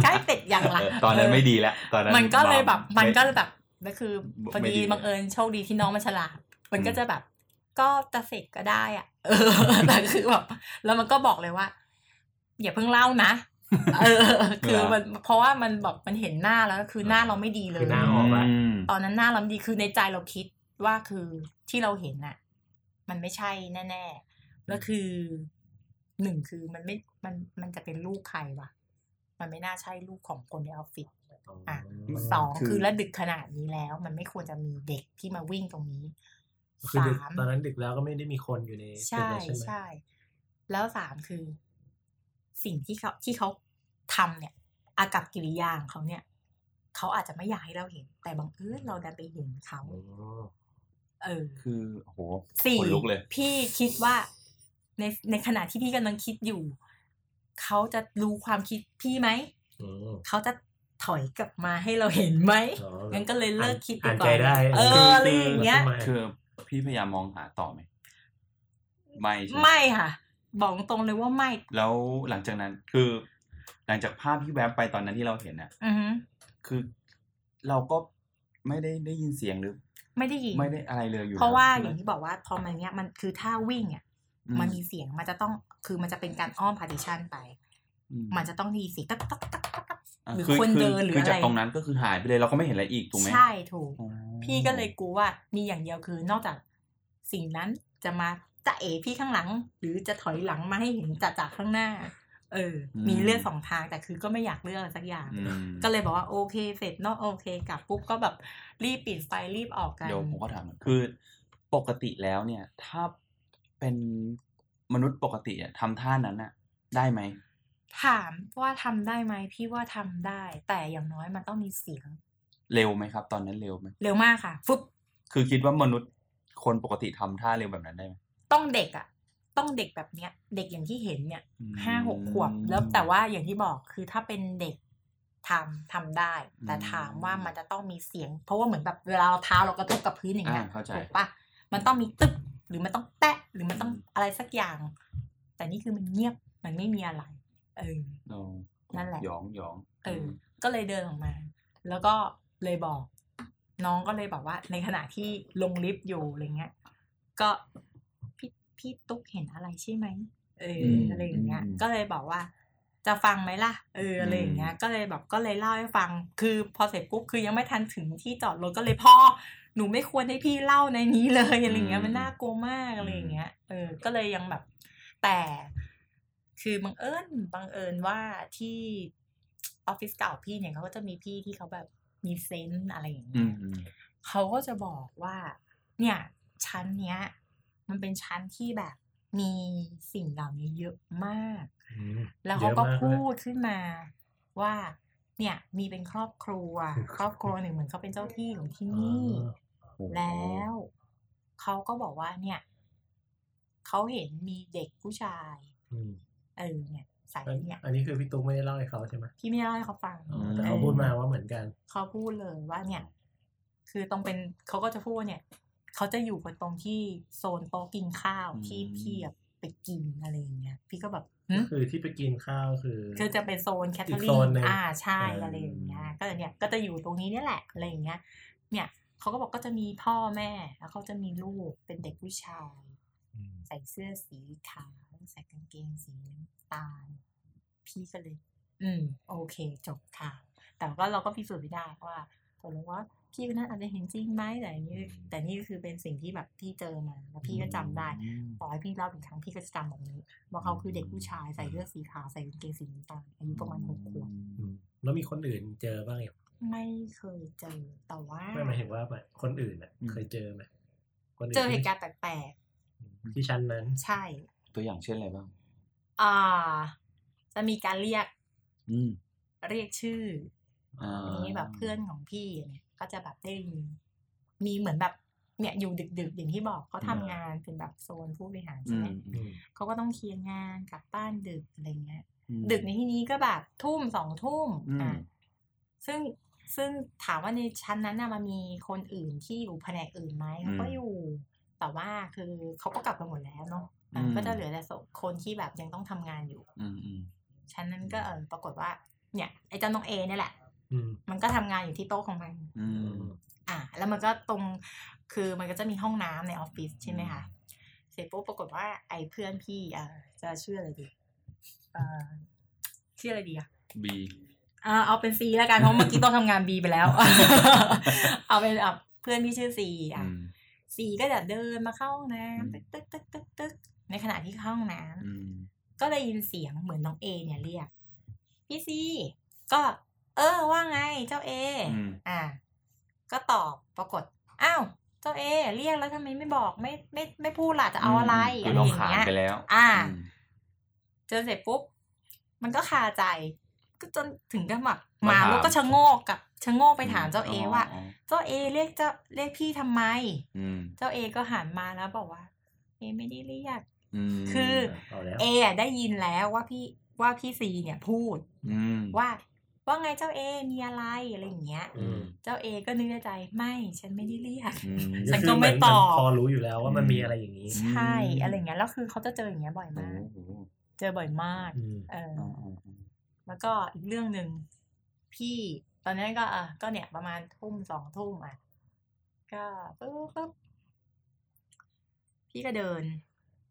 ใกล้เป็ดยังล่ะตอนนั้นไม่ดีแล้วตอนนั้นมันก็เลยแบบนั่นคือพอดีบังเอิญโชคดีที่น้องมันฉลาดมันก็จะแบบก็ตะเสกก็ได้อ่ะแต่คือแบบแล้วมันก็บอกเลยว่าอย่าเพิ่งเล่านะคือมันเพราะว่ามันแบบมันเห็นหน้าแล้วคือหน้าเราไม่ดีเลยหน้าออกอ่ะตอนนั้นหน้าเราดีคือในใจเราคิดว่าคือที่เราเห็นน่ะมันไม่ใช่แน่ๆแล้วคือหนึ่งคือมันไม่มันจะเป็นลูกใครวะมันไม่น่าใช่ลูกของคนในออฟฟิศอ่ะสองคือแล้วดึกขนาดนี้แล้วมันไม่ควรจะมีเด็กที่มาวิ่งตรงนี้สามตอนนั้นดึกแล้วก็ไม่ได้มีคนอยู่ในใช่ใช่แล้วสามคือสิ่งที่เขาทำเนี่ยอากัปกิริยาของเขาเนี่ยเขาอาจจะไม่อยากให้เราเห็นแต่บังเอิญเราดันไปเห็นเขาคือโหสี่พี่คิดว่าในขณะที่พี่กำลังคิดอยู่เขาจะรู้ความคิดพี่ไหมเขาจะถอยกลับมาให้เราเห็นไหมงั้นก็เลยเลิกคิดไปก่อนอะไรอย่างเงี้ยคือพี่พยายามมองหาต่อไหมไม่ค่ะบอกตรงเลยว่าไม่แล้วหลังจากนั้นคือหลังจากภาพที่แวบไปตอนนั้นที่เราเห็นน่ะคือเราก็ไม่ได้ยินเสียงหรือไม่ได้อะไรเลยอยู่เพราะว่าอย่างที่บอกว่าพอมันเนี้ยมันคือถ้าวิ่งอ่ะมันมีเสียงมันจะต้องคือมันจะเป็นการอ้อมพาร์ติชันไปมันจะต้องมีเสียงตั๊กตั๊กตั๊กตั๊กตั๊กหรือคนเดินหรืออะไรจากตรงนั้นก็คือหายไปเลยเราก็ไม่เห็นอะไรอีกถูกไหมใช่ถูกพี่ก็เลยกลัวว่ามีอย่างเดียวคือนอกจากสิ่งนั้นจะมาจะเอ๋พี่ข้างหลังหรือจะถอยหลังมาให้เห็นจากข้างหน้ามีเลือกสองทางแต่คือก็ไม่อยากเลือกสักอย่างก็เลยบอกว่าโอเคเสร็จเนาะโอเคกลับปุ๊บก็แบบรีบปิดไฟรีบออกกันเดี๋ยวผมก็ถามคือปกติแล้วเนี่ยถ้าเป็นมนุษย์ปกติอ่ะทำท่านั้นอ่ะได้ไหมถามว่าทำได้ไหมพี่ว่าทำได้แต่อย่างน้อยมันต้องมีเสียงเร็วไหมครับตอนนั้นเร็วไหมเร็วมากค่ะฟึบคือคิดว่ามนุษย์คนปกติทำท่าเร็วแบบนั้นได้ไหมต้องเด็กอ่ะต้องเด็กแบบเนี้ยเด็กอย่างที่เห็นเนี่ย 5-6 ขวบแล้วแต่ว่าอย่างที่บอกคือถ้าเป็นเด็กทำได้แต่ถามว่ามันจะต้องมีเสียงเพราะว่าเหมือนแบบเวลาเราเท้าเรากระทบกับพื้นอย่างเงี้ยถูกป่ะมันต้องมีตึ๊บหรือมันต้องแตะหรือมันต้องอะไรสักอย่างแต่นี่คือมันเงียบมันไม่มีอะไรนั่นแหละหยองก็เลยเดินออกมาแล้วก็เลยบอกน้องก็เลยบอกว่าในขณะที่ลงลิฟต์อยู่อะไรเงี้ยก็พี่ตุ๊กเห็นอะไรใช่ไหมอะไรอย่างเงี้ยก็เลยบอกว่าจะฟังไหมล่ะอะไรอย่างเงี้ยก็เลยแบบก็เลยเล่าให้ฟังคือพอเสร็จปุ๊บคือยังไม่ทันถึงที่จอดรถก็เลยพ่อหนูไม่ควรให้พี่เล่าในนี้เลยอะไรอย่างเงี้ยมันน่ากลัวมากอะไรอย่างเงี้ยก็เลยยังแบบแต่คือบังเอิญว่าที่ออฟฟิศเก่าพี่เนี่ยเขาก็จะมีพี่ที่เขาแบบมีเซนส์อะไรอย่างเงี้ยเขาก็จะบอกว่าเนี่ยชั้นเนี้ยมันเป็นชั้นที่แบบมีสิ่งเหล่านี้เยอะมากแล้วเขาก็พูดขึ้นมาว่า เนี่ยมีเป็นครอบครัวหนึ่งเหมือนเขาเป็นเจ้าที่ของที่นี่แล้วเขาก็บอกว่าเนี่ยเขาเห็นมีเด็กผู้ชายเนี่ยสายเนี่ยอันนี้คือพี่ตุ๊กไม่ได้เล่าให้เขาใช่ไหมพี่ไม่ได้เล่าให้เขาฟังแต่เขาพูดมาว่าเหมือนกันเขาพูดเลยว่าเนี่ยคือต้องเป็นเขาก็จะพูดเนี่ยเขาจะอยู่กันตรงที่โซนโต๊ะกินข้าวที่พี่ไปกินอะไรอย่างเงี้ยพี่ก็แบบคือที่ไปกินข้าวคือจะเป็นโซนแคทเธอรีนใช่อะไรอย่างเงี้ยก็เนี่ยก็จะอยู่ตรงนี้นี่แหละอะไรอย่างเงี้ยเนี่ยเขาก็บอกก็จะมีพ่อแม่แล้วเขาจะมีลูกเป็นเด็กผู้ชายใส่เสื้อสีขาวใส่กางเกงสีน้ำตาลพี่ก็เลยโอเคจบค่ะแต่ก็เราก็พิสูจน์ไม่ได้ว่าตกลงว่าพี่คนนั้นอาจจะเห็นจริงไหมแต่นี่คือเป็นสิ่งที่แบบพี่เจอมาแล้วพี่ก็จำได้ต่อให้พี่เล่าอีกครั้งพี่ก็จะจำแบบนี้ว่าเขาคือเด็กผู้ชายใส่เสื้อสีขาวใส่กางเกงสีน้ำตาลอายุประมาณ6 ขวบแล้วมีคนอื่นเจอบ้างไหมไม่เคยเจอแต่ว่าไม่หมายถึงว่าคนอื่นอ่ะเคยเจอไหมเจอเหตุการณ์แปลกๆที่ชั้นนั้นใช่ตัวอย่างเช่นอะไรบ้างจะมีการเรียกชื่อนี้แบบเพื่อนของพี่เนี่ยก็จะแบบได้มีเหมือนแบบเนี่ยอยู่ดึกๆอย่างที่บอกเขาทำงานเป็นแบบโซนผู้บริหารใช่ไหมเขาก็ต้องเคลียร์งานกลับบ้านดึกอะไรเงี้ยดึกในที่นี้ก็แบบ22:00 น.ซึ่งถามว่าในชั้นนั้นน่ะมันมีคนอื่นที่อยู่แผนกอื่นไหมเขาก็อยู่แต่ว่าคือเขาก็กลับกันหมดแล้วเนาะก็จะเหลือแต่คนที่แบบยังต้องทำงานอยู่ชั้นนั้นก็ปรากฏว่าเนี่ยไอ้เจ้าน้องเอเนี่ยแหละมันก็ทำงานอยู่ที่โต๊ะของมันแล้วมันก็ตรงคือมันก็จะมีห้องน้ำในออฟฟิศใช่ไหมคะเสร็จปุ๊บปรากฏว่าไอ้เพื่อนพี่จะชื่ออะไรดีชื่ออะไรดีอ่ะบีเอาเป็น C แล้วกันเพราะเมื่อกี้ต้องทำงาน B ไปแล้ว เอาเป็นเพื่อนพี่ชื่อ C C ก็จะเดินมาเข้าห้องน้ำตึ๊กในขณะที่เข้าห้องน้ำก็เลยยินเสียงเหมือนน้อง A เนี่ยเรียกพี่ C ก็ว่าไงเจ้า A ก็ตอบปรากฏอ้าวเจ้า A เรียกแล้วทำไมไม่บอกไม่พูดล่ะจะเอาอะไรอะไรอย่างเงี้ยเจอเสร็จปุ๊บมันก็คาใจก็จนถึงก็แบบมาแล้วก็ชะโงกไปถามเจ้าเอว่าเจ้าเอเรียกพี่ทำไมเจ้าเอก็หันมาแล้วบอกว่าเอไม่ได้เรียกคือเอได้ยินแล้วว่าพี่ซีเนี่ยพูดว่าไงเจ้าเอมีอะไรอะไรอย่างเงี้ยเจ้าเอก็นึกในใจไม่ฉันไม่ได้เรียกฉันก็ไม่ตอบพอรู้อยู่แล้วว่ามันมีอะไรอย่างนี้ใช่อะไรอย่างเงี้ยแล้วคือเขาจะเจออย่างเงี้ยบ่อยมากเจอบ่อยมากแล้วก็อีกเรื่องหนึ่งพี่ตอนนั้นก็ก็เนี่ยประมาณ 22:00 น.ก็ปุ๊บพี่ก็เดิน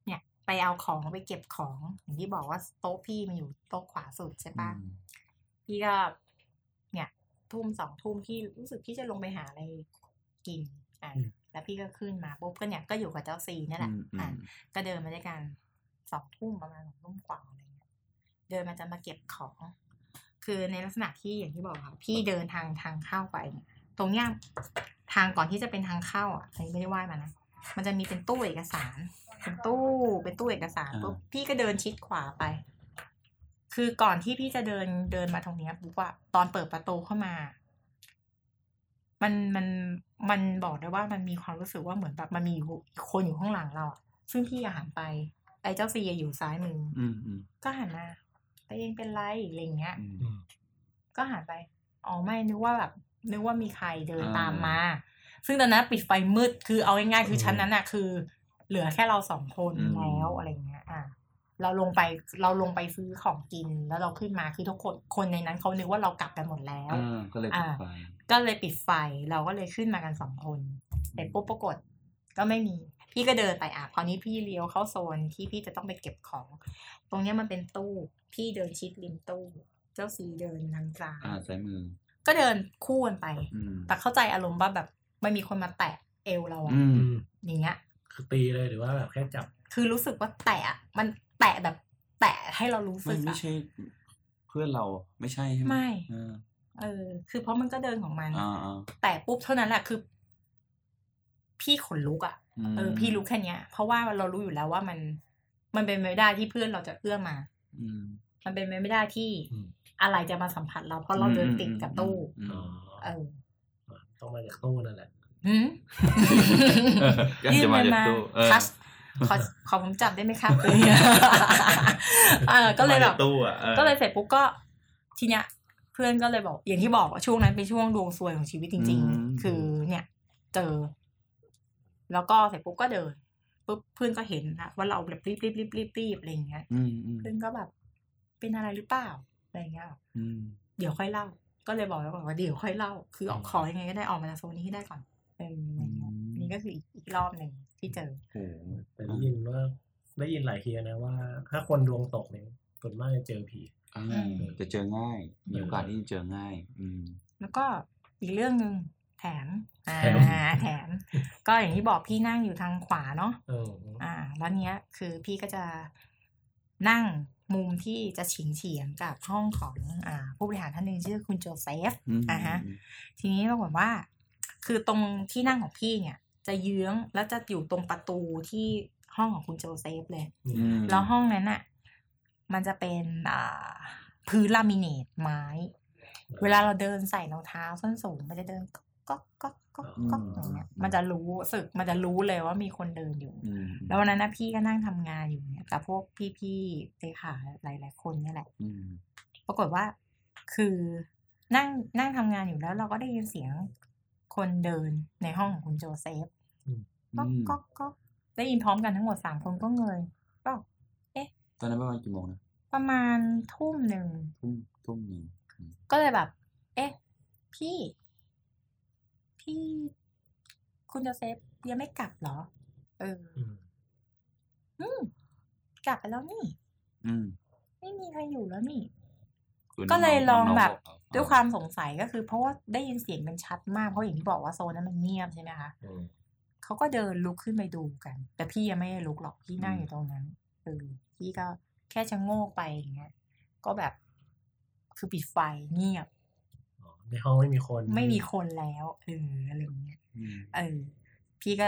เนี่ยไปเอาของไปเก็บของอย่างที่บอกว่าโต๊ะพี่มันอยู่โต๊ะขวาสุดใช่ปะพี่ก็เนี่ย 22:00 น.พี่รู้สึกพี่จะลงไปหาอะไรกินแล้วพี่ก็ขึ้นมาปุ๊บก็เนี่ยก็อยู่กับเจ้าซีนั่นแหละก็เดินมาด้วยกัน 22:00 น.ประมาณ 22:00 น.กว่าเดินมาจะมาเก็บของคือในลักษณะที่อย่างที่บอกค่ะพี่เดินทางเข้าไปเนี่ยตรงเนี้ยทางก่อนที่จะเป็นทางเข้าอ่ะไม่ได้ว่ายมานะมันจะมีเป็นตู้เอกสารเป็นตู้เอกสารปุ๊บพี่ก็เดินชิดขวาไปคือก่อนที่พี่จะเดินมาตรงเนี้ยปุ๊บอะตอนเปิดประตูเข้ามามันบอกได้ว่ามันมีความรู้สึกว่าเหมือนแบบมันมีคนอยู่ข้างหลังเราซึ่งพี่หันไปไอ้เจ้าซีอยู่ซ้ายมือก็หันมาตัวเองเป็นไรอะไรอย่างเงี้ยก็หันไปอ๋อไม่นึกว่ามีใครเดินตามมาซึ่งตอนนั้นปิดไฟมืดคือเอาง่ายๆคือชั้นนั้นน่ะคือเหลือแค่เรา2 คนแล้วอะไรอย่างเงี้ยเราลงไปซื้อของกินแล้วเราขึ้นมาคือทุกคนในนั้นเขานึกว่าเรากลับกันหมดแล้วก็เลยปิดไฟเราก็เลยขึ้นมากัน2 คนแต่ปุ๊บปรากฏก็ไม่มีพี่ก็เดินไปคราวนี้พี่เลี้ยวเข้าโซนที่พี่จะต้องไปเก็บของตรงนี้มันเป็นตู้พี่เดินชิดริมตู้เจ้าสีเดินทางซ้ายซ้ายมือก็เดินคู่กันไปแต่เข้าใจอารมณ์ว่าแบบไม่มีคนมาแตะเอวเราอย่างเงี้ยคือตีเลยหรือว่าแบบแค่จับคือรู้สึกว่าแตะมันแตะแบบแตะให้เรารู้สึกไม่ใช่เพื่อนเราไม่ใช่ใช่ไหมไม่คือเพราะมันก็เดินของมันแต่ปุ๊บเท่านั้นแหละคือพี่ขนลุกอ่ะพี่รู้แค่เนี้ยเพราะว่าเรารู้อยู่แล้วว่ามันเป็นไปไม่ได้ที่เพื่อนเราจะเอื้อมมามันเป็นไปไม่ได้ที่ อะไรจะมาสัมผัสเราเพราะเราเดินติดกับตู้ต้องมาจากตู้นั่นแหละนี่จะมาจากตู้ขอผมจับได้ไหมครับก็เลยแบบก็เลยเสร็จปุ๊บก็ทีเนี้ยเพื่อนก็เลยบอกอย่างที่บอกว่าช่วงนั้นเป็นช่วงดวงซวยของชีวิตจริงๆคือเนี่ยเจอแล้วก็เสร็จปุ๊บก็เดินปุ๊บเพื่อนก็เห็นนะว่าเราแบบรีบอะไรอย่างเงี้ยเพื่อนก็แบบเป็นอะไรหรือเปล่าอะไรเงี้ยเดี๋ยวค่อยเล่าก็เลยบอกแล้วว่าเดี๋ยวค่อยเล่าคือออกขอยังไงก็ได้ออกมาจากโซนนี้ให้ได้ก่อนนี่ก็คืออีกรอบหนึ่งที่เจอแต่ได้ยินหลายเคสนะว่าถ้าคนดวงตกเนี่ยส่วนมากจะเจอผีจะเจอง่ายมีโอกาสที่จะเจอง่ายแล้วก็อีกเรื่องนึงแถมก็อย่างที่บอกพี่นั่งอยู่ทางขวาเนาะแล้วเนี้ยคือพี่ก็จะนั่งมุมที่จะฉิงเฉียงกับห้องของผู้บริหารท่านนึงชื่อคุณโจเซฟฮะทีนี้ปรากฏว่าคือตรงที่นั่งของพี่เนี่ยจะเยื้องแล้วจะอยู่ตรงประตูที่ห้องของคุณโจเซฟเลยแล้วห้องนั้นอ่ะมันจะเป็นพื้นลามิเนตไม้เวลาเราเดินใส่รองเท้าส้นสูงมันจะเดินก็อย่างเงี้ยมันจะรู้สึกมันจะรู้เลยว่ามีคนเดินอยู่แล้ววันนั้นนะพี่ก็นั่งทำงานอยู่เนี่ยแต่พวกพี่ๆเลขาหลายๆคนนี่แหละปรากฏว่าคือนั่งทำงานอยู่แล้วเราก็ได้ยินเสียงคนเดินในห้องของคุณโจเซฟก็ได้ยินพร้อมกันทั้งหมด3คนก็เงยก็ตอนนั้นประมาณกี่โมงนะประมาณทุ่มหนึ่งก็เลยแบบพี่คุณโจเซฟยังไม่กลับเหรอกลับไปแล้วนี่ไม่มีใครอยู่แล้วนี่ก็เลยลองแบบด้วยความสงสัยก็คือเพราะว่าได้ยินเสียงมันชัดมากเพราะอย่างที่บอกว่าโซนนั้นมันเงียบใช่ไหมคะเขาก็เดินลุกขึ้นไปดูกันแต่พี่ยังไม่ได้ลุกหรอกพี่นั่งอยู่ตรงนั้นพี่ก็แค่จะโง่ไปอย่างเงี้ยก็แบบคือปิดไฟเงียบในห้องไม่มีคนแล้วอะไรอย่างเงี้ยพี่ก็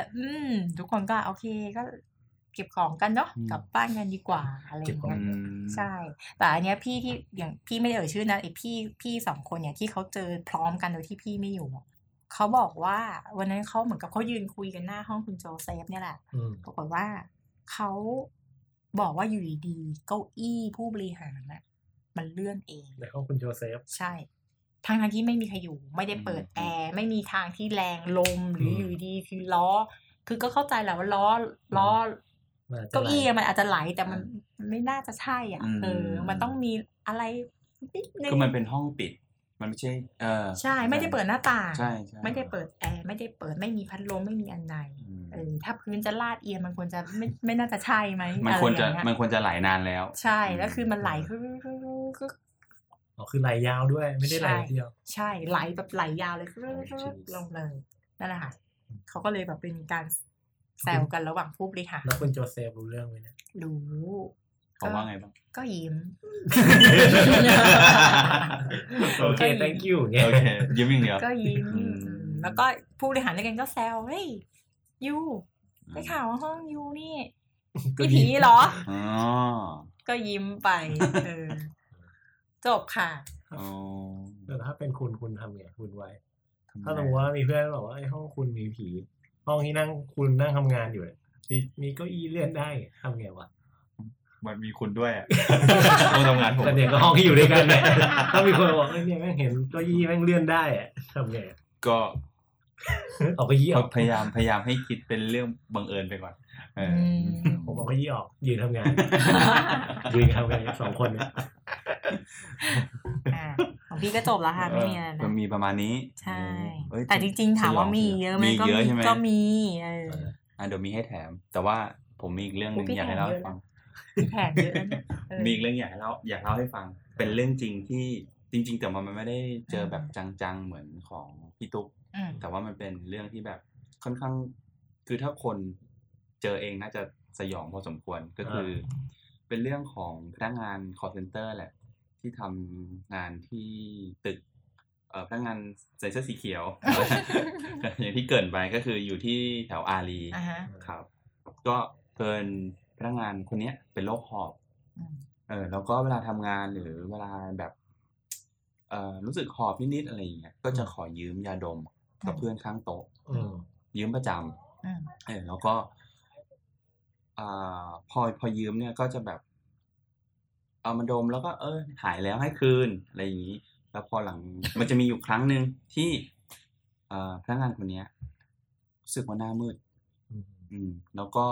ทุกคนก็โอเคก็เก็บของกันเนาะกลับบ้านกันดีกว่าอะไรอย่างเงี้ยใช่แต่อันเนี้ยพี่ที่อย่างพี่ไม่ได้เอ่ยชื่อนะไอ้พี่สองคนเนี่ยที่เขาเจอพร้อมกันโดยที่พี่ไม่อยู่เขาบอกว่าวันนั้นเขาเหมือนกับเขายืนคุยกันหน้าห้องคุณโจเซฟเนี่ยแหละปรากฏว่าเขาบอกว่าอยู่ดีๆเก้าอี้ผู้บริหารน่ะมันเลื่อนเองในห้องคุณโจเซฟใช่ทั้งที่ไม่มีใครอยู่ไม่ได้เปิดแอร์ไม่มีทางที่แรงลมหรืออยู่ดีคือล้อคือก็เข้าใจแหละว่าล้อเก้าอี้มันอาจจะไหลแต่มันไม่น่าจะใช่อ่ะมันต้องมีอะไรคือมันเป็นห้องปิดมันไม่ใช่ใช่ไม่ได้เปิดหน้าต่างใช่ไม่ได้เปิดแอร์ไม่ได้เปิดไม่มีพัดลมไม่มีอันใดถ้าพื้นจะลาดเอียงมันควรจะไม่น่าจะใช่ไหมมันควรจะไหลนานแล้วใช่แล้วคือมันไหลคือไหลยาวด้วยไม่ได้ไหลเดียวใช่ไหลแบบไหลยาวเลยลงเลยนั่นแหละค่ะเขาก็เลยแบบเป็นการแซวกันระหว่างผู้บริหารแล้วคุณโจเซฟรู้เรื่องไหมนะรู้เขาว่าไงบ้างก็ยิ้มโอเค thank you โอเคยิ้มอย่างเดียวก็ยิ้มแล้วก็ผู้บริหารด้วยกันก็แซวเฮ้ยยูได้ข่าวว่าห้องยูนี่มีผีเหรอก็ยิ้มไปจบค่ะแต่ถ้าเป็นคุณทำไงคุณไว้ถ้าสมมติว่ามีเพื่อนบอกว่าไอ้ห้องคุณมีผีห้องที่นั่งคุณนั่งทำงานอยู่มีเก้าอี้เลื่อนได้ทำไงวะมันมีคุณด้วยห้องทำงานผมแต่เด็กก็ห้องที่อยู่ด้วยกันเนี่ยถ้ามีคนบอกไอ้เนี่ยแม่งเห็นเก้าอี้แม่งเลื่อนได้อะทำไงก็เอาเก้าอี้ออกพยายามให้คิดเป็นเรื่องบังเอิญไปก่อนผมเอาเก้าอี้ออกยืนทำงานยืนทำงานสองคนของพี่ก็จบแล้วค่ะไม่มีอะไรนะมีประมาณนี้ใช่แต่จริงๆถามว่ามีเยอะไหมก็มีเดี๋ยวมีให้แถมแต่ว่าผมมีอีกเรื่องนึงอยากให้เล่าให้ฟังแถมเยอะมีอีกเรื่องอยากเล่าให้ฟังเป็นเรื่องจริงที่จริงๆแต่มันไม่ได้เจอแบบจังๆเหมือนของพี่ตุ๊กแต่ว่ามันเป็นเรื่องที่แบบค่อนข้างคือถ้าคนเจอเองน่าจะสยองพอสมควรก็คือเป็นเรื่องของพนักงาน call center แหละที่ทำงานที่ตึกพนักงานใส่เสื้อสีเขียว อย่างที่เกริ่นไปก็คืออยู่ที่แถวอารีครับก็เพิ่นพนักงานคนนี้เป็นโรคหอบแล้วก็เวลาทำงานหรือเวลาแบบ รู้สึกหอบนิดๆอะไรอย่างเงี้ยก็จะขอยืมยาดมกับเพื่อนข้างโต๊ะยืมประจำแล้วก็พอยืมเนี่ยก็จะแบบเอามาดมแล้วก็หายแล้วให้คืนอะไรอย่างงี้แล้วพอหลัง มันจะมีอยู่ครั้งนึงที่พนักงานคนเนี้ยรู้สึกว่าหน้ามืดแล้วก็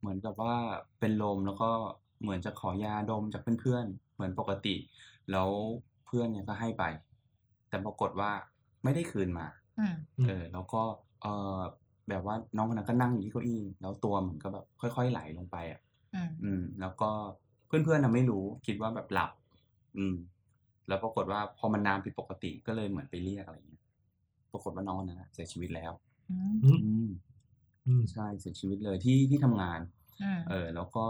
เหมือนกับว่าเป็นลมแล้วก็เหมือนจะขอยาดมจากเพื่อนๆเหมือนปกติแล้วเพื่อนเนี่ยก็ให้ไปแต่ปรากฏว่าไม่ได้คืนมาแล้วก็แบบว่าน้องคนนั้นก็นั่งอยู่ที่เก้าอี้แล้วตัวเหมือนก็แบบค่อยๆไหลลงไปอ่ะแล้วก็เพื่อนๆน่ะไม่รู้คิดว่าแบบหลับแล้วปรากฏว่าพอมันนานผิดปกติก็เลยเหมือนไปเรียกอะไรอย่างเงี้ยปรากฏว่าน้องคนนั้นเสียชีวิตแล้วใช่เสียชีวิตเลยที่ทำงานแล้วก็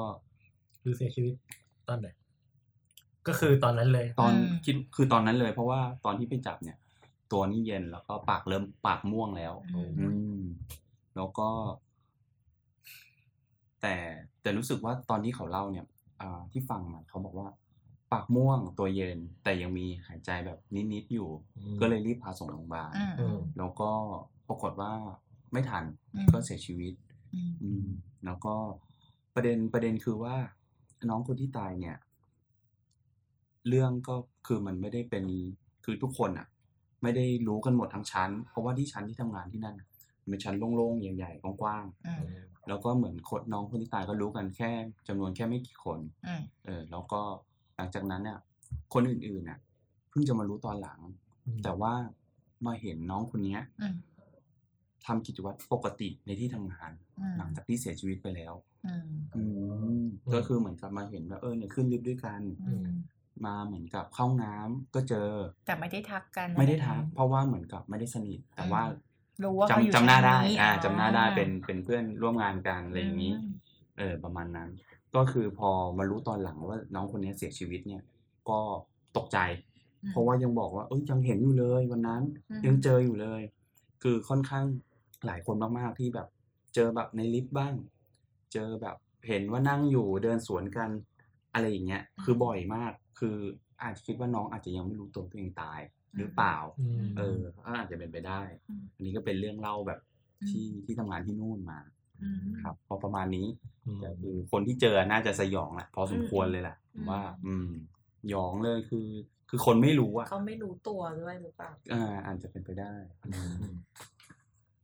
คือเสียชีวิตตอนไหนก็คือตอนนั้นเลยตอนคิดคือตอนนั้นเลยเพราะว่าตอนที่ไปจับเนี่ยตัวนี่เย็นแล้วก็ปากม่วงแล้วแล้วก็แต่รู้สึกว่าตอนที่เขาเล่าเนี่ยที่ฟังมาเขาบอกว่าปากม่วงตัวเย็นแต่ยังมีหายใจแบบนิดๆอยู่ก็เลยรีบพาส่งโรงพยาบาลแล้วก็ปรากฏว่าไม่ทันก็เสียชีวิตแล้วก็ประเด็นคือว่าน้องคนที่ตายเนี่ยเรื่องก็คือมันไม่ได้เป็นคือทุกคนอ่ะไม่ได้รู้กันหมดทั้งชั้นเพราะว่าที่ชั้นที่ทำงานที่นั่นเป็นชั้นโล่งๆใหญ่ๆกว้างๆแล้วก็เหมือนคนน้องคนที่ตายก็รู้กันแค่จำนวนแค่ไม่กี่คนแล้วก็หลังจากนั้นเนี่ยคนอื่นๆน่ะเพิ่งจะมารู้ตอนหลังแต่ว่ามาเห็นน้องคนนี้ทำกิจวัตรปกติในที่ทำงานหลังจากที่เสียชีวิตไปแล้วก็คือเหมือนกับมาเห็นว่าเนี่ยขึ้นลิฟต์ด้วยกันมาเหมือนกับเข้าน้ำก็เจอแต่ไม่ได้ทักกันไม่ได้ทักเพราะว่าเหมือนกับไม่ได้สนิทแต่ว่าจำหน้าได้จำหน้าได้เป็นเพื่อนร่วมงานกันอะไรอย่างนี้ประมาณนั้นก็คือพอมารู้ตอนหลังว่าน้องคนนี้เสียชีวิตเนี่ยก็ตกใจเพราะว่ายังบอกว่ายังเห็นอยู่เลยวันนั้นยังเจออยู่เลยคือค่อนข้างหลายคนมากๆที่แบบเจอแบบในลิฟต์บ้างเจอแบบเห็นว่านั่งอยู่เดินสวนกันอะไรอย่างเงี้ยคือบ่อยมากคืออาจจะคิดว่าน้องอาจจะยังไม่รู้ตัวเองตายหรือเปล่าอาจจะเป็นไปได้อันนี้ก็เป็นเรื่องเล่าแบบที่ทำงานที่นู่นมาครับพอประมาณนี้คือคนที่เจอน่าจะสยองแหละพอสมควรเลยแหละว่าหยองเลยคือคนไม่รู้อ่ะเขาไม่รู้ตัวด้วยหรือเปล่าอาจจะเป็นไปได้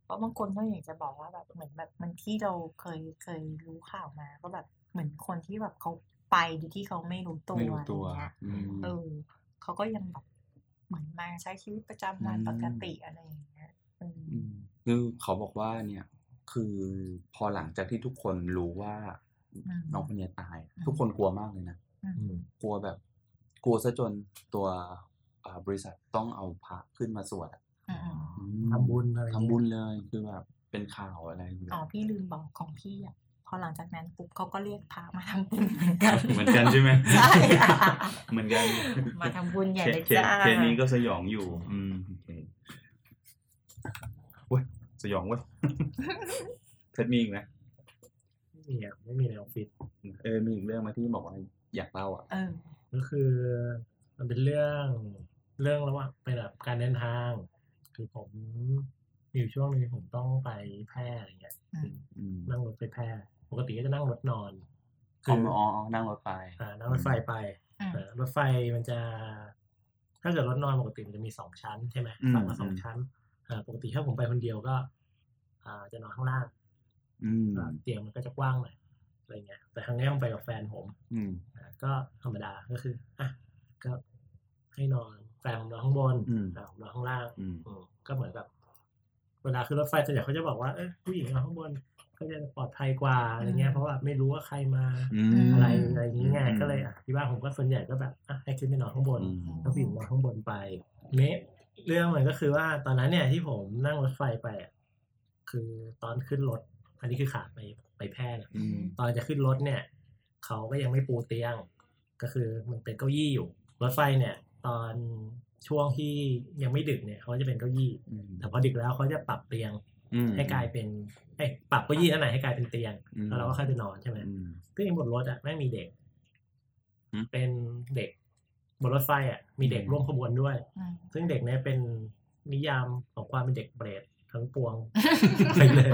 เพราะบางคนก็อยากจะบอกว่าแบบเหมือนแบบมันที่เราเคยรู้ข่าวมาก็แบบเหมือนคนที่แบบเขาไปโดยที่เขาไม่รู้ตัวอย่างเงี้ยเขาก็ยังแบบเหมือนมาใช้ชีวิตประจำวันปกติอะไรอย่างเงี้ยคือเขาบอกว่าเนี่ยคือพอหลังจากที่ทุกคนรู้ว่าน้องคนนี้ตายทุกคนกลัวมากเลยนะกลัวแบบกลัวซะจนตัวบริษัทต้องเอาพระขึ้นมาสวดทำบุญเลยคือแบบเป็นข่าวอะไรพี่ลืมบอกของพี่อ่ะพอหลังจากนั้นปุ๊บเขาก็เรียกพระมาทำบุญเหมือนกันใช่ไหมใช่เหมือนกันมาทำบุญใหญ่เลยจ้าเคสนี้ก็สยองอยู่โอ้ยสยองวะเคสมีอีกไหมไม่มีในออฟฟิศมีอีกเรื่องมาที่บอกว่าอยากเล่าอ่ะก็คือมันเป็นเรื่องแล้วว่าเป็นแบบการเดินทางคือผมอยู่ช่วงนี้ผมต้องไปแพร่อะไรเงี้ยนั่งรถไปแพร่ปกติก็จะนั่งรถนอนคือนั่งรถไฟนั่งรถไฟไปรถไฟมันจะถ้าเกิดรถนอนปกติมันจะมี2ชั้นใช่ไหมฝั่งละ2ชั้นปกติถ้าผมไปคนเดียวก็จะนอนข้างล่างเตียงมันก็จะกว้างหน่อยอะไรเงี้ยแต่ครั้งนี้ผมไปกับแฟนผมก็ธรรมดาก็คือก็ให้นอนแฟนผมนอนข้างบนผมนอนข้างล่างก็เหมือนกับเวลาขึ้นรถไฟส่วนใหญ่เขาจะบอกว่าผู้หญิงมาข้างบนก็จะปลอดภัยกว่าอะไรเงี้ยเพราะว่าไม่รู้ว่าใครมาอะไรอย่างเงี้ยก็เลยที่บ้านผมก็ส่วนใหญ่ก็แบบให้ขึ้นไปนอนข้างบนแล้วผู้หญิงนอนข้างบนไปเรื่องมันก็คือว่าตอนนั้นเนี่ยที่ผมนั่งรถไฟไปคือตอนขึ้นรถอันนี้คือขาไปแพร่นะตอนจะขึ้นรถเนี่ยเขาก็ยังไม่ปูเตียงก็คือมันเป็นเก้าอี้อยู่รถไฟเนี่ยตอนช่วงที่ยังไม่ดึกเนี่ยเขาจะเป็นเก้าอี้แต่พอดึกแล้วเขาจะปรับเตียงให้กลายเป็นปรับเก้าอี้นั่นแหละให้กลายเป็นเตียงแล้วเราก็ค่อยไปนอนใช่ไหมซึ่งบนรถอ่ะแม่งมีเด็กเป็นเด็ก บนรถไฟอ่ะมีเด็กร่วมขบวนด้วยซึ่งเด็กเนี่ยเป็นนิยามของความเป็นเด็กเบรดทั้งปวงเลย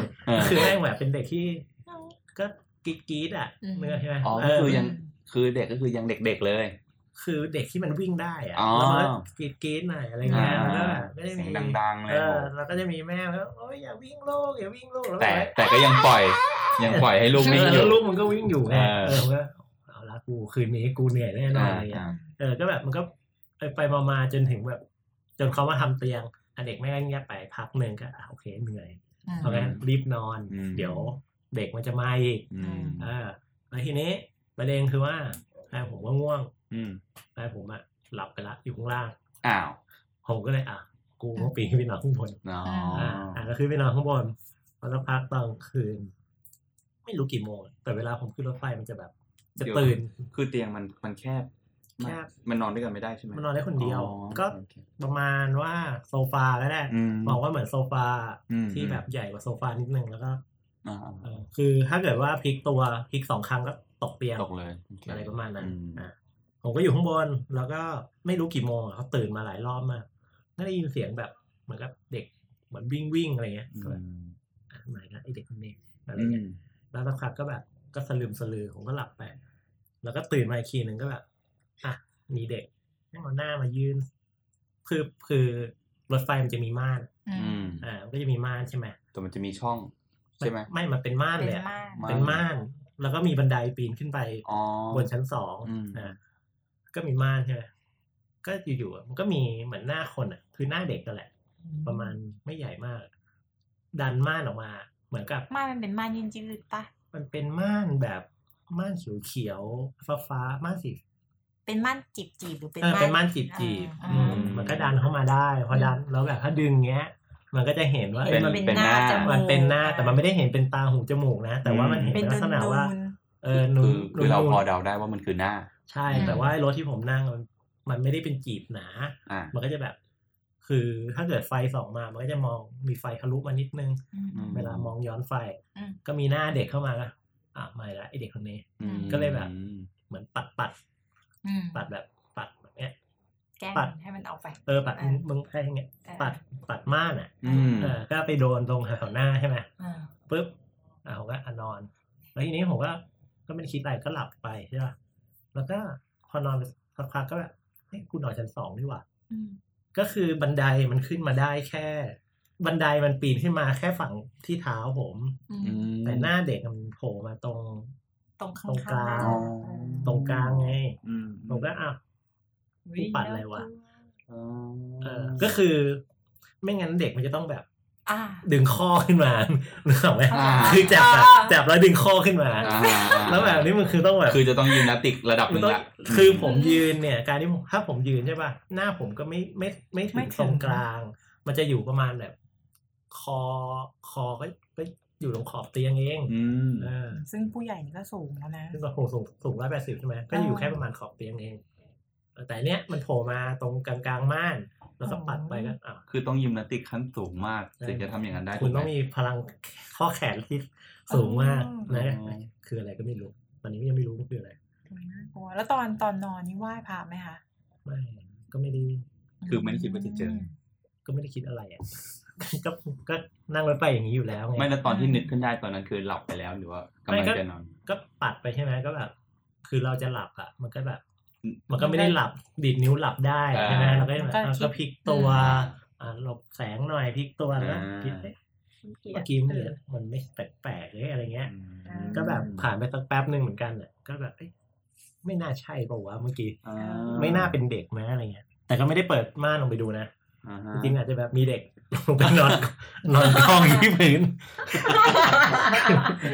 คือแม่งแบบเป็นเด็กที่ก็กีดๆอ่ะเนื้อใช่ไหมอ๋อคือยังคือเด็กก็คือยังเด็กๆเลยคือเด็กที่มันวิ่งได้อ่ะแล้วมันกรี๊ดๆหน่อยอะไรเงี้ยแล้วก็ได้มีดังๆเลยแล้วก็จะมีแม่แล้วโอ๊ยอย่าวิ่งลูกอย่าวิ่งลูกแต่ก็ยังปล่อยให้ลูกวิ่งอยู่ลูกมันก็วิ่งอยู่ไงก็เอาละกูคืนนี้กูเหนื่อยแน่นอนอะไรเงี้ยก็แบบมันก็ไปมาจนถึงแบบจนเขามาทำเตียงเด็กแม่ก็เงียบไปพักนึงก็โอเคเหนื่อยเพราะงั้นรีบนอนเดี๋ยวเด็กมันจะมาอีกแล้วทีนี้ประเด็นคือว่าผมก็ง่วงแม่ผมอะหลับไปละอยู่ข้างล่างอ้าวผมก็เลยกูก็ปีนไปนอนข้างบนก็คือไปนอนข้างบนพอสักพักตอนคืนไม่รู้กี่โมงแต่เวลาผมขึ้นรถไฟมันจะแบบจะตื่นคือเตียงมันแคบมันนอนด้วยกันไม่ได้ใช่ไหมมันนอนได้คนเดียวก็ประมาณว่าโซฟาก็ได้บอกว่าเหมือนโซฟาที่แบบใหญ่กว่าโซฟานิดนึงแล้วก็คือถ้าเกิดว่าพลิกสองครั้งก็ตกเตียงตกเลยอะไรประมาณนั้นผมก็อยู่ข้างบนแล้วก็ไม่รู้กี่โมงเขาตื่นมาหลายรอบมากก็ได้ยินเสียงแบบเหมือนกับเด็กเหมือนวิ่งอะไรเงี้ยก็แบบหมายถึงไอเด็กคนนี้อะไรเงี้ยแล้วสักพักก็แบบก็สลืมสลือผมก็หลับไปแล้วก็ตื่นมาอีกทีนึงก็แบบมีเด็กนั่งเอาหน้ามายืนคือรถไฟมันจะมีม่านมันก็จะมีม่านใช่ไหมแต่มันจะมีช่องใช่ไหมไม่มันเป็นม่านเลยเป็นม่านแล้วก็มีบันไดปีนขึ้นไปบนชั้น2ก็มีม่านใช่ไหมก็อยู่ๆมันก็มีเหมือนหน้าคนอ่ะคือหน้าเด็กกันแหละประมาณไม่ใหญ่มากดันม่านออกมาเหมือนกับม่านมันเป็นม่านยืดๆปะมันเป็นม่านแบบม่านเขียวๆฟ้าๆม่านสีเป็นม่านจีบๆหรือเป็นม่านจีบๆมันก็ดันเข้ามาได้พอดันแล้วแบบถ้าดึงเงี้ยมันก็จะเห็นว่ามันเป็นหน้ามันเป็นหน้าแต่มันไม่ได้เห็นเป็นตาหูจมูกนะแต่ว่ามันเห็นลักษณะว่าคือเราพอเดาได้ว่ามันคือหน้าใช่แต่ว่ารถที่ผมนั่งมันไม่ได้เป็นจีบหนามันก็จะแบบคือถ้าเกิดไฟส่องมามันก็จะมองมีไฟทะลุมานิดนึงเวลามองย้อนไฟก็มีหน้าเด็กเข้ามานะไม่ละไอเด็กคนนี้ก็เลยแบบเหมือนปัดแบบเนี้ยปัดให้มันออกไปปัดมึงให้ไงปัดม่านอ่ะก็ไปโดนตรงแถวหน้าใช่ไหมปุ๊บผมก็นอนแล้วทีนี้ผมก็ไม่ได้คิดอะไรก็หลับไปใช่ป่ะแล้วก็พอนอนสักพักก็แบบเฮ้ยกูนอนชั้น2ดีกว่าก็คือบันไดมันขึ้นมาได้แค่บันไดมันปีนขึ้นมาแค่ฝั่งที่เท้าผมแต่หน้าเด็กมันโผล่มาตรงกลางไงผมก็กูปัดอะไรวะก็คือไม่งั้นเด็กมันจะต้องแบบดึงข้อขึ้นมานึกออกไหมคือจับแล้วดึงข้อขึ้นมาแล้วแบบนี้มันคือต้องแบบคือจะต้องยิมนาสติกระดับนึงละคือผมยืนเนี่ยการที่ถ้าผมยืนใช่ป่ะหน้าผมก็ไม่ถึงตรงกลางมันจะอยู่ประมาณแบบคอก็อยู่ตรงขอบเตียงเองซึ่งผู้ใหญ่นี่ก็สูงแล้วนะซึ่งก็สูง180ใช่ไหมก็อยู่แค่ประมาณขอบเตียงเองแต่เนี้ยมันโผล่มาตรงกลางๆม่านแล้วก็ปัดไปก็คือต้องยิมนาสติกขั้นสูงมากถึงจะทำอย่างนั้นได้คุณต้องมีพลังข้อแขนที่สูงมากนะคืออะไรก็ไม่รู้ตอนนี้ยังไม่รู้ว่าคืออะไรโอ้แล้วตอนนอนนี่ไหว้พระไหมคะไม่ก็ไม่ได้คือไม่ได้คิดว่าจะเจอก็ไม่ได้คิดอะไรอ่ะก็นั่งรถไปอย่างนี้อยู่แล้วไม่แล้วตอนที่นึกขึ้นได้ตอนนั้นคือหลับไปแล้วหรือว่ากำลังจะนอนก็ปัดไปใช่ไหมก็แบบคือเราจะหลับอ่ะมันก็แบบมันก็ไม่ได้หลับดิดนิ้วหลับได้ใช่ไหมเราก็แบบพลิกตัวหลบแสงหน่อยพลิกตัวแล้วคิดเมื่อกี้มันไม่แปลกๆเลยอะไรเงี้ยก็แบบผ่านไปสักแป๊บนึงเหมือนกันเนี่ยก็แบบไม่น่าใช่ป่าววะเมื่อกี้ไม่น่าเป็นเด็กนะอะไรเงี้ยแต่ก็ไม่ได้เปิดม่านลงไปดูนะจริงๆอาจจะแบบมีเด็กลงไปนอนกองที่พื้น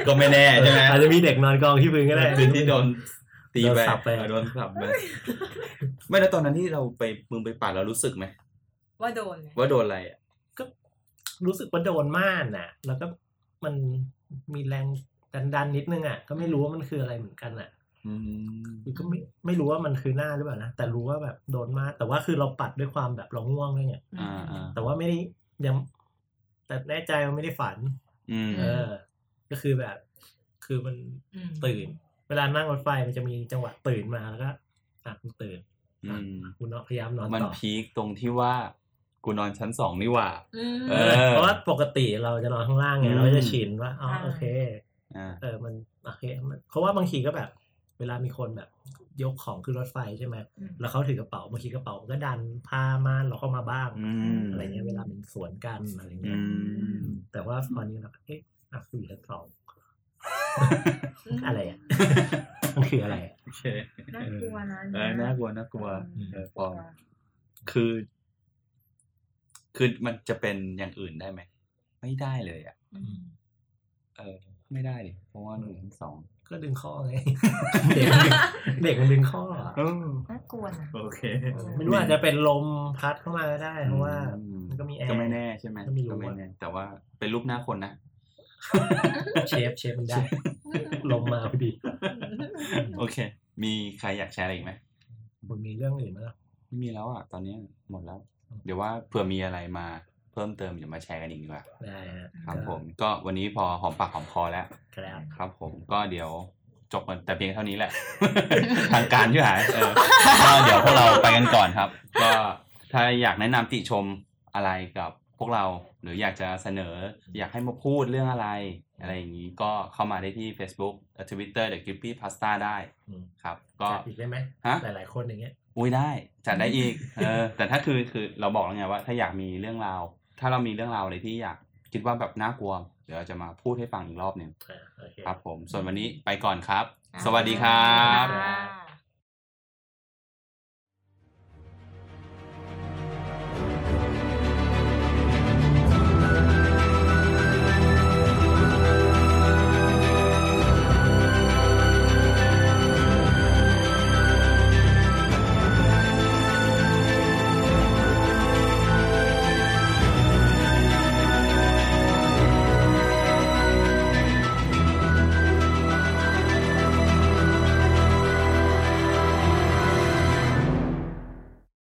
ก็ไม่แน่ใช่ไหมอาจจะมีเด็กนอนกองที่พื้นก็ได้พื้นที่โดนสับไปไม่แล้วตอนนั้นที่เราไปมึงไปปัดเรารู้สึกไหมว่าโดนอะไรอ่ะก็รู้สึกว่าโดนม่านน่ะแล้วก็มันมีแรงดันนิดนึงอ่ะก็ไม่รู้ว่ามันคืออะไรเหมือนกันอ่ะก็ไม่รู้ว่ามันคือหน้าหรือเปล่านะแต่รู้ว่าแบบโดนม่านแต่ว่าคือเราปัดด้วยความแบบเราง่วงด้วยเนี่ยแต่ว่าไม่ได้ยังแต่แน่ใจว่าไม่ได้ฝันก็คือแบบคือมันตื่นเวลานั่งรถไฟมันจะมีจังหวะตื่นมาแล้วก็ตื่น กูนอนพยายามนอนต่อมันพีคตรงที่ว่ากูนอนชั้น2นี่หว่าเพราะว่าปกติเราจะนอนข้างล่างไงเราจะชินว่าอ๋อโอเคมันโอเคเพราะว่าบางทีก็แบบเวลามีคนแบบยกของขึ้นรถไฟใช่ไหมแล้วเขาถือกระเป๋าบางทีกระเป๋าก็ดันพาม่านเราเข้ามาบ้างอะไรเงี้ยเวลามันสวนกันอะไรเงี้ยแต่ว่าตอนนี้เราเอ๊ะสี่ชั้นสองอะไรอ่ะมันคืออะไรโอเคน่ากลัวนะน่ากลัวพอคือมันจะเป็นอย่างอื่นได้ไหมไม่ได้เลยอ่ะไม่ได้ดิเพราะว่า1ถึง2ก็ดึงข้อไงเด็กมันดึงข้ออ่ะน่ากลัวนะโอเคไม่รู้อาจจะเป็นลมพัดเข้ามาก็ได้เพราะว่ามันก็มีแอร์ก็ไม่แน่ใช่มั้ยก็ไม่แน่แต่ว่าเป็นรูปหน้าคนนะเชฟมันได้ลมมาพอดีโอเคมีใครอยากแชร์อะไรอีกมั้ยผมมีเรื่องอื่นมั้ยไม่มีแล้วอ่ะตอนนี้หมดแล้วเดี๋ยวว่าเผื่อมีอะไรมาเพิ่มเติมเดี๋ยวมาแชร์กันอีกดีกว่าได้ครับผมก็วันนี้พอหอมปากหอมคอแล้วครับผมก็เดี๋ยวจบแต่เพียงเท่านี้แหละทางการชื่อหายเดี๋ยวพวกเราไปกันก่อนครับก็ถ้าอยากแนะนำติชมอะไรกับพวกเราหรืออยากจะเสนออยากให้มาพูดเรื่องอะไรอย่างนี้ก็เข้ามาได้ที่ Facebook Twitter The Grippy Pasta ได้ครับก็จัดอีกได้ไหมหลายๆคนอย่างเงี้ยอุ้ยได้จัดได้อีกแต่ถ้าคือเราบอกแล้วไงว่าถ้าอยากมีเรื่องราวถ้าเรามีเรื่องราวอะไรที่อยากคิดว่าแบบน่ากลัวเดี๋ยวเราจะมาพูดให้ฟังอีกรอบนึงครับผมส่วนวันนี้ไปก่อนครับสวัสดีครับ